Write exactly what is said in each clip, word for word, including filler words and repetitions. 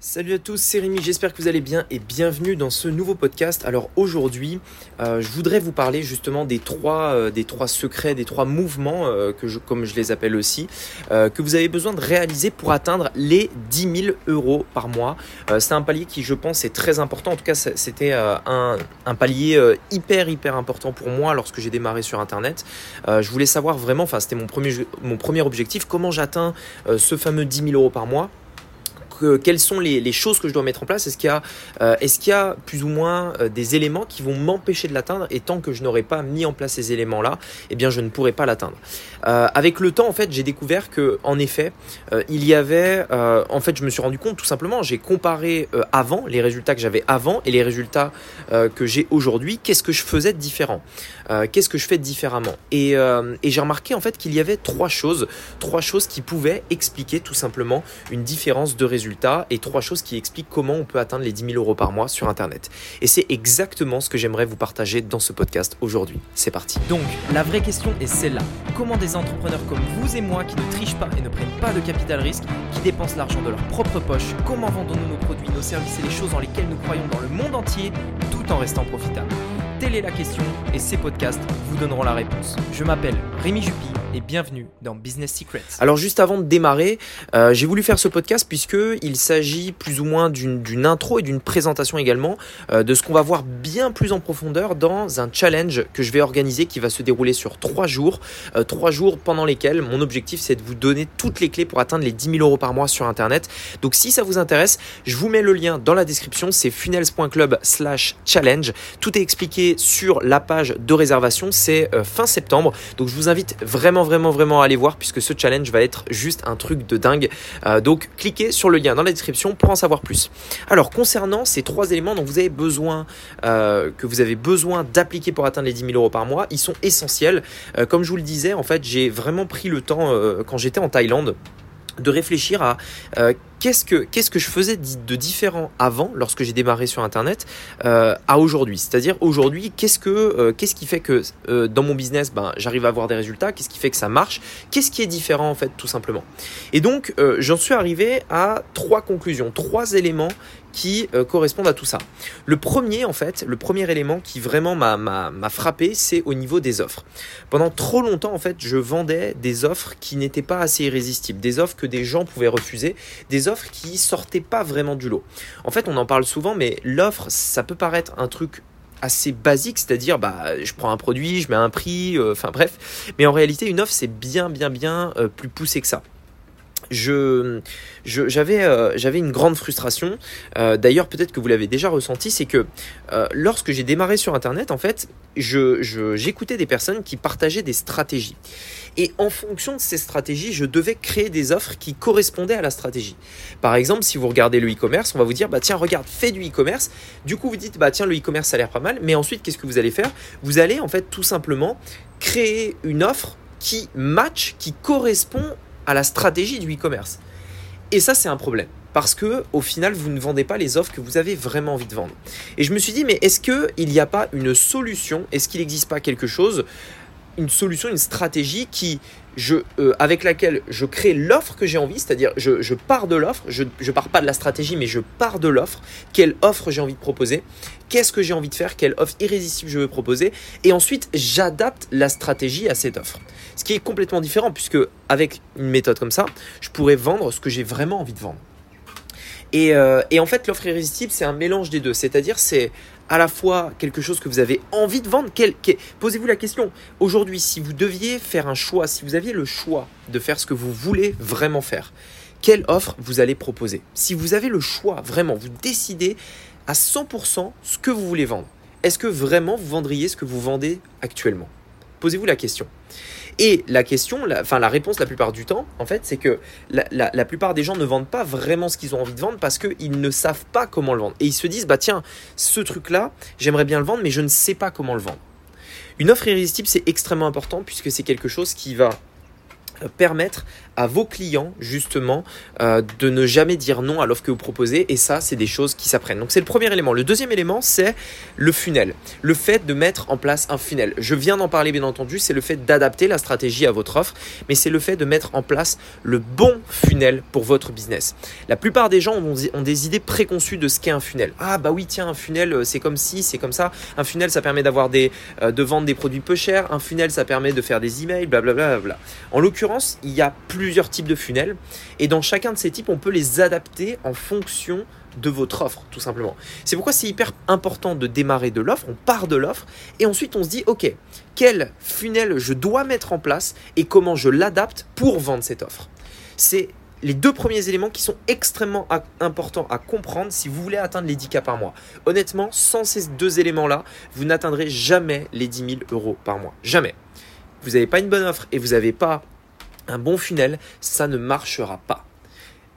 Salut à tous, c'est Rémi, j'espère que vous allez bien et bienvenue dans ce nouveau podcast. Alors aujourd'hui, euh, je voudrais vous parler justement des trois, euh, des trois secrets, des trois mouvements, euh, que je, comme je les appelle aussi, euh, que vous avez besoin de réaliser pour atteindre les dix mille euros par mois. Euh, c'est un palier qui, je pense, est très important. En tout cas, c'était euh, un, un palier euh, hyper, hyper important pour moi lorsque j'ai démarré sur Internet. Euh, je voulais savoir vraiment, enfin c'était mon premier, mon premier objectif, comment j'atteins euh, ce fameux dix mille euros par mois. Que, quelles sont les, les choses que je dois mettre en place? Est-ce qu'il y a, euh, est-ce qu'il y a plus ou moins euh, des éléments qui vont m'empêcher de l'atteindre? Et tant que je n'aurai pas mis en place ces éléments-là, eh bien, je ne pourrai pas l'atteindre. Euh, avec le temps, en fait, j'ai découvert que, en effet, euh, il y avait. Euh, en fait, je me suis rendu compte, tout simplement, j'ai comparé euh, avant les résultats que j'avais avant et les résultats euh, que j'ai aujourd'hui. Qu'est-ce que je faisais de différent? euh, Qu'est-ce que je fais différemment? Et, euh, et j'ai remarqué en fait qu'il y avait trois choses, trois choses qui pouvaient expliquer tout simplement une différence de résultats. Et trois choses qui expliquent comment on peut atteindre les dix mille euros par mois sur Internet. Et c'est exactement ce que j'aimerais vous partager dans ce podcast aujourd'hui. C'est parti. Donc, la vraie question est celle-là. Comment des entrepreneurs comme vous et moi qui ne trichent pas et ne prennent pas de capital risque, qui dépensent l'argent de leur propre poche, comment vendons-nous nos produits, nos services et les choses en lesquelles nous croyons dans le monde entier tout en restant profitables? Telle est la question et ces podcasts vous donneront la réponse. Je m'appelle Rémi Jupille et bienvenue dans Business Secrets. Alors juste avant de démarrer, euh, j'ai voulu faire ce podcast puisqu'il s'agit plus ou moins d'une, d'une intro et d'une présentation également euh, de ce qu'on va voir bien plus en profondeur dans un challenge que je vais organiser qui va se dérouler sur trois jours. Euh, trois jours pendant lesquels mon objectif c'est de vous donner toutes les clés pour atteindre les dix mille euros par mois sur Internet. Donc si ça vous intéresse, je vous mets le lien dans la description, c'est funnels.club slash challenge. Tout est expliqué sur la page de réservation, c'est euh, fin septembre. Donc je vous invite vraiment vraiment vraiment à aller voir puisque ce challenge va être juste un truc de dingue. Euh, donc cliquez sur le lien dans la description pour en savoir plus. Alors concernant ces trois éléments dont vous avez besoin, euh, que vous avez besoin d'appliquer pour atteindre les dix mille euros par mois, ils sont essentiels. Euh, comme je vous le disais, en fait j'ai vraiment pris le temps euh, quand j'étais en Thaïlande de réfléchir à euh, Qu'est-ce que, qu'est-ce que je faisais de différent avant lorsque j'ai démarré sur Internet euh, à aujourd'hui? C'est-à-dire aujourd'hui, qu'est-ce, que, euh, qu'est-ce qui fait que euh, dans mon business, ben, j'arrive à avoir des résultats? Qu'est-ce qui fait que ça marche? Qu'est-ce qui est différent en fait tout simplement? Et donc, euh, j'en suis arrivé à trois conclusions, trois éléments qui euh, correspondent à tout ça. Le premier en fait, le premier élément qui vraiment m'a, m'a, m'a frappé, c'est au niveau des offres. Pendant trop longtemps en fait, je vendais des offres qui n'étaient pas assez irrésistibles, des offres que des gens pouvaient refuser, des offres qui sortaient pas vraiment du lot. En fait, on en parle souvent, mais l'offre, ça peut paraître un truc assez basique, c'est-à-dire bah, je prends un produit, je mets un prix, enfin euh, bref. Mais en réalité, une offre, c'est bien, bien, bien euh, plus poussé que ça. Je, je, j'avais, euh, j'avais une grande frustration, euh, d'ailleurs peut-être que vous l'avez déjà ressenti, c'est que euh, lorsque j'ai démarré sur Internet, en fait, je, je, j'écoutais des personnes qui partageaient des stratégies. Et en fonction de ces stratégies, je devais créer des offres qui correspondaient à la stratégie. Par exemple, si vous regardez le e-commerce, on va vous dire, bah tiens, regarde, fais du e-commerce. Du coup, vous dites, bah tiens, le e-commerce, ça a l'air pas mal. Mais ensuite, qu'est-ce que vous allez faire? Vous allez en fait tout simplement créer une offre qui match, qui correspond à la stratégie du e-commerce. Et ça, c'est un problème parce que au final, vous ne vendez pas les offres que vous avez vraiment envie de vendre. Et je me suis dit, mais est-ce qu'il n'y a pas une solution? Est-ce qu'il n'existe pas quelque chose, une solution, une stratégie qui, je, euh, avec laquelle je crée l'offre que j'ai envie, c'est-à-dire je, je pars de l'offre, je ne pars pas de la stratégie, mais je pars de l'offre. Quelle offre j'ai envie de proposer? Qu'est-ce que j'ai envie de faire? Quelle offre irrésistible je veux proposer? Et ensuite, j'adapte la stratégie à cette offre. Ce qui est complètement différent puisque avec une méthode comme ça, je pourrais vendre ce que j'ai vraiment envie de vendre. Et, euh, et en fait, l'offre irrésistible, c'est un mélange des deux. C'est-à-dire, c'est à la fois quelque chose que vous avez envie de vendre. Quel, quel, posez-vous la question. Aujourd'hui, si vous deviez faire un choix, si vous aviez le choix de faire ce que vous voulez vraiment faire, quelle offre vous allez proposer? Si vous avez le choix, vraiment, vous décidez à cent pour cent ce que vous voulez vendre. Est-ce que vraiment vous vendriez ce que vous vendez actuellement? Posez-vous la question. Et la question, la, enfin la réponse la plupart du temps, en fait, c'est que la, la, la plupart des gens ne vendent pas vraiment ce qu'ils ont envie de vendre parce qu'ils ne savent pas comment le vendre. Et ils se disent, bah tiens, ce truc-là, j'aimerais bien le vendre, mais je ne sais pas comment le vendre. Une offre irrésistible, c'est extrêmement important puisque c'est quelque chose qui va permettre à vos clients justement euh, de ne jamais dire non à l'offre que vous proposez, et ça c'est des choses qui s'apprennent. Donc c'est le premier élément. Le deuxième élément, c'est le funnel, le fait de mettre en place un funnel. Je viens d'en parler bien entendu, c'est le fait d'adapter la stratégie à votre offre, mais c'est le fait de mettre en place le bon funnel pour votre business. La plupart des gens ont, ont des idées préconçues de ce qu'est un funnel. Ah bah oui tiens, un funnel c'est comme ci, c'est comme ça, un funnel ça permet d'avoir des, euh, de vendre des produits peu chers, un funnel ça permet de faire des emails, blablabla. Bla bla bla. En l'occurrence, il y a plusieurs types de funnels et dans chacun de ces types, on peut les adapter en fonction de votre offre, tout simplement. C'est pourquoi c'est hyper important de démarrer de l'offre, on part de l'offre et ensuite on se dit ok, quel funnel je dois mettre en place et comment je l'adapte pour vendre cette offre. C'est les deux premiers éléments qui sont extrêmement importants à comprendre si vous voulez atteindre les dix K par mois. Honnêtement, sans ces deux éléments-là, vous n'atteindrez jamais les dix mille euros par mois. Jamais. Vous n'avez pas une bonne offre et vous n'avez pas un bon funnel, ça ne marchera pas.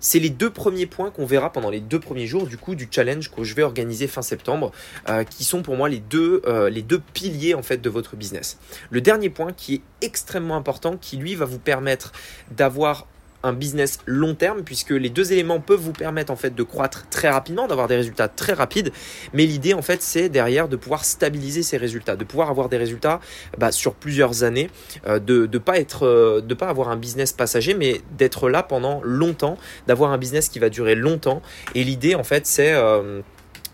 C'est les deux premiers points qu'on verra pendant les deux premiers jours du coup du challenge que je vais organiser fin septembre, euh, qui sont pour moi les deux, euh, les deux piliers en fait de votre business. Le dernier point qui est extrêmement important, qui lui va vous permettre d'avoir un business long terme, puisque les deux éléments peuvent vous permettre en fait de croître très rapidement, d'avoir des résultats très rapides, mais l'idée en fait c'est derrière de pouvoir stabiliser ces résultats, de pouvoir avoir des résultats bah, sur plusieurs années, euh, de de pas être euh, de pas avoir un business passager, mais d'être là pendant longtemps, d'avoir un business qui va durer longtemps. Et l'idée en fait c'est euh,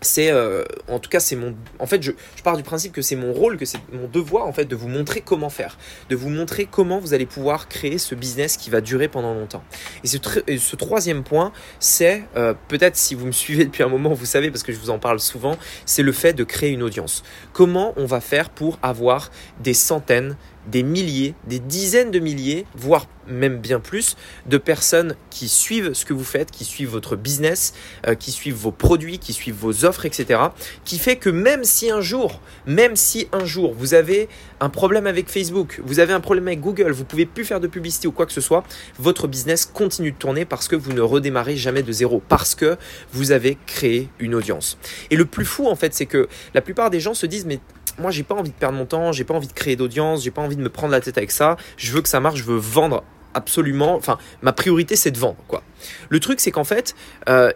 C'est euh, en tout cas c'est mon en fait je, je pars du principe que c'est mon rôle, que c'est mon devoir en fait de vous montrer comment faire, de vous montrer comment vous allez pouvoir créer ce business qui va durer pendant longtemps. Et ce, et ce troisième point, c'est euh, peut-être si vous me suivez depuis un moment, vous savez parce que je vous en parle souvent, c'est le fait de créer une audience. Comment on va faire pour avoir des centaines, des milliers, des dizaines de milliers, voire même bien plus, de personnes qui suivent ce que vous faites, qui suivent votre business, euh, qui suivent vos produits, qui suivent vos offres, et cetera. Qui fait que même si un jour, même si un jour vous avez un problème avec Facebook, vous avez un problème avec Google, vous ne pouvez plus faire de publicité ou quoi que ce soit, votre business continue de tourner parce que vous ne redémarrez jamais de zéro, parce que vous avez créé une audience. Et le plus fou en fait, c'est que la plupart des gens se disent mais moi, j'ai pas envie de perdre mon temps, j'ai pas envie de créer d'audience, j'ai pas envie de me prendre la tête avec ça. Je veux que ça marche, je veux vendre absolument. Enfin, ma priorité, c'est de vendre, quoi. Le truc, c'est qu'en fait, euh,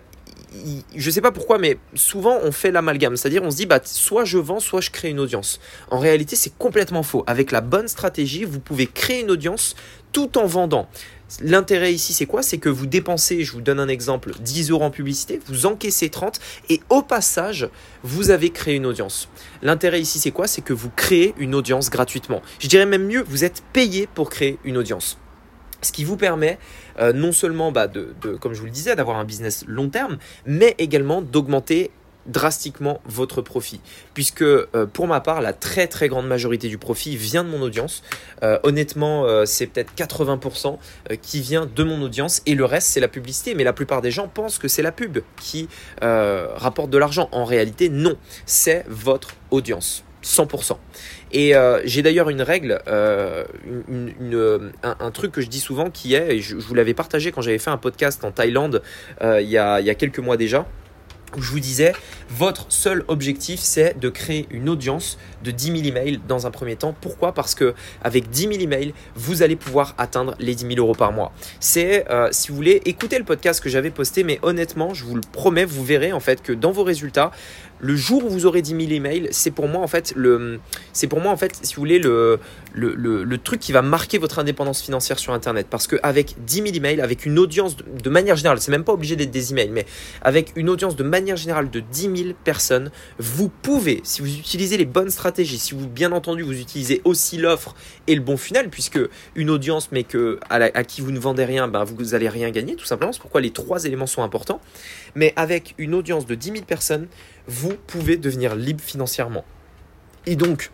je sais pas pourquoi, mais souvent, on fait l'amalgame. C'est-à-dire, on se dit, bah, soit je vends, soit je crée une audience. En réalité, c'est complètement faux. Avec la bonne stratégie, vous pouvez créer une audience tout en vendant. L'intérêt ici, c'est quoi ? C'est que vous dépensez, je vous donne un exemple, dix euros en publicité, vous encaissez trente et au passage, vous avez créé une audience. L'intérêt ici, c'est quoi ? C'est que vous créez une audience gratuitement. Je dirais même mieux, vous êtes payé pour créer une audience. Ce qui vous permet euh, non seulement, bah, de, de, comme je vous le disais, d'avoir un business long terme, mais également d'augmenter drastiquement votre profit, puisque euh, pour ma part la très très grande majorité du profit vient de mon audience. Euh, honnêtement euh, c'est peut-être quatre-vingts pour cent euh, qui vient de mon audience et le reste c'est la publicité, mais la plupart des gens pensent que c'est la pub qui euh, rapporte de l'argent. En réalité non, c'est votre audience cent pour cent. Et euh, j'ai d'ailleurs une règle, euh, une, une, un, un truc que je dis souvent qui est, et je, je vous l'avais partagé quand j'avais fait un podcast en Thaïlande euh, il y a, il y a quelques mois déjà, où je vous disais, votre seul objectif, c'est de créer une audience de dix mille emails dans un premier temps. Pourquoi ? Parce que avec dix mille emails, vous allez pouvoir atteindre les dix mille euros par mois. C'est, euh, si vous voulez, écoutez le podcast que j'avais posté, mais honnêtement, je vous le promets, vous verrez en fait que dans vos résultats, le jour où vous aurez dix mille emails, c'est pour moi en fait le, c'est pour moi en fait, si vous voulez le, le, le, le truc qui va marquer votre indépendance financière sur Internet, parce que avec dix mille emails, avec une audience de, de manière générale, c'est même pas obligé d'être des emails, mais avec une audience de manière manière générale de dix mille personnes, vous pouvez, si vous utilisez les bonnes stratégies, si vous, bien entendu, vous utilisez aussi l'offre et le bon funnel, puisque une audience mais que à, la, à qui vous ne vendez rien, ben vous allez rien gagner tout simplement. C'est pourquoi les trois éléments sont importants. Mais avec une audience de dix mille personnes, vous pouvez devenir libre financièrement. Et donc,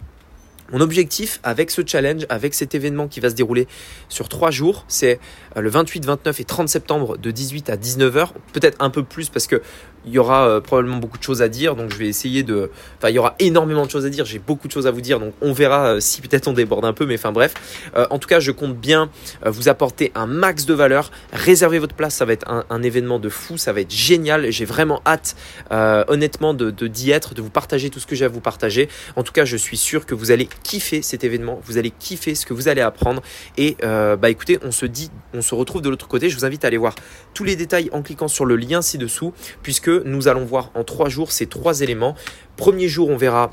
mon objectif avec ce challenge, avec cet événement qui va se dérouler sur trois jours, c'est le vingt-huit, vingt-neuf et trente septembre de dix-huit à dix-neuf heures, peut-être un peu plus parce que il y aura probablement beaucoup de choses à dire, donc je vais essayer de... Enfin, il y aura énormément de choses à dire, j'ai beaucoup de choses à vous dire, donc on verra si peut-être on déborde un peu, mais enfin bref. Euh, en tout cas, je compte bien vous apporter un max de valeur. Réservez votre place, ça va être un, un événement de fou, ça va être génial. J'ai vraiment hâte, euh, honnêtement, de, de, d'y être, de vous partager tout ce que j'ai à vous partager. En tout cas, je suis sûr que vous allez kiffer cet événement, vous allez kiffer ce que vous allez apprendre. Et euh, bah écoutez, on se dit, on se retrouve de l'autre côté. Je vous invite à aller voir tous les détails en cliquant sur le lien ci-dessous, puisque nous allons voir en trois jours ces trois éléments. Premier jour, on verra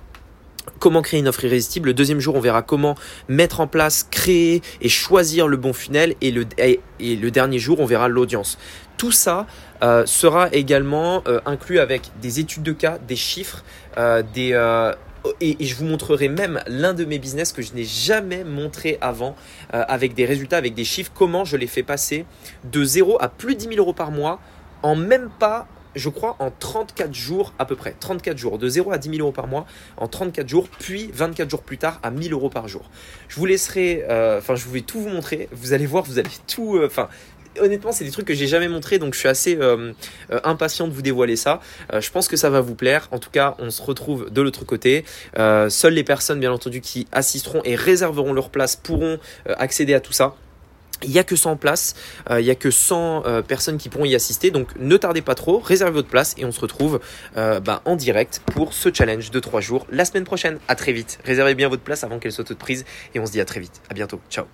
comment créer une offre irrésistible. Le deuxième jour, on verra comment mettre en place, créer et choisir le bon funnel. Et le, et, et le dernier jour, on verra l'audience. Tout ça euh, sera également euh, inclus avec des études de cas, des chiffres, euh, des... Euh Et, et je vous montrerai même l'un de mes business que je n'ai jamais montré avant, euh, avec des résultats, avec des chiffres, comment je les fais passer de zéro à plus de dix mille euros par mois en même pas, je crois, en trente-quatre jours à peu près. trente-quatre jours, de zéro à dix mille euros par mois en trente-quatre jours, puis vingt-quatre jours plus tard à mille euros par jour. Je vous laisserai, enfin, euh, je vais tout vous montrer. Vous allez voir, vous allez tout, enfin… Euh, Honnêtement, c'est des trucs que j'ai jamais montré, donc je suis assez euh, euh, impatient de vous dévoiler ça. Euh, je pense que ça va vous plaire. En tout cas, on se retrouve de l'autre côté. Euh, seules les personnes, bien entendu, qui assisteront et réserveront leur place pourront euh, accéder à tout ça. Il n'y a que cent places, euh, il n'y a que cent personnes qui pourront y assister. Donc, ne tardez pas trop, réservez votre place et on se retrouve euh, bah, en direct pour ce challenge de trois jours la semaine prochaine. À très vite. Réservez bien votre place avant qu'elle soit toute prise et on se dit à très vite. À bientôt. Ciao.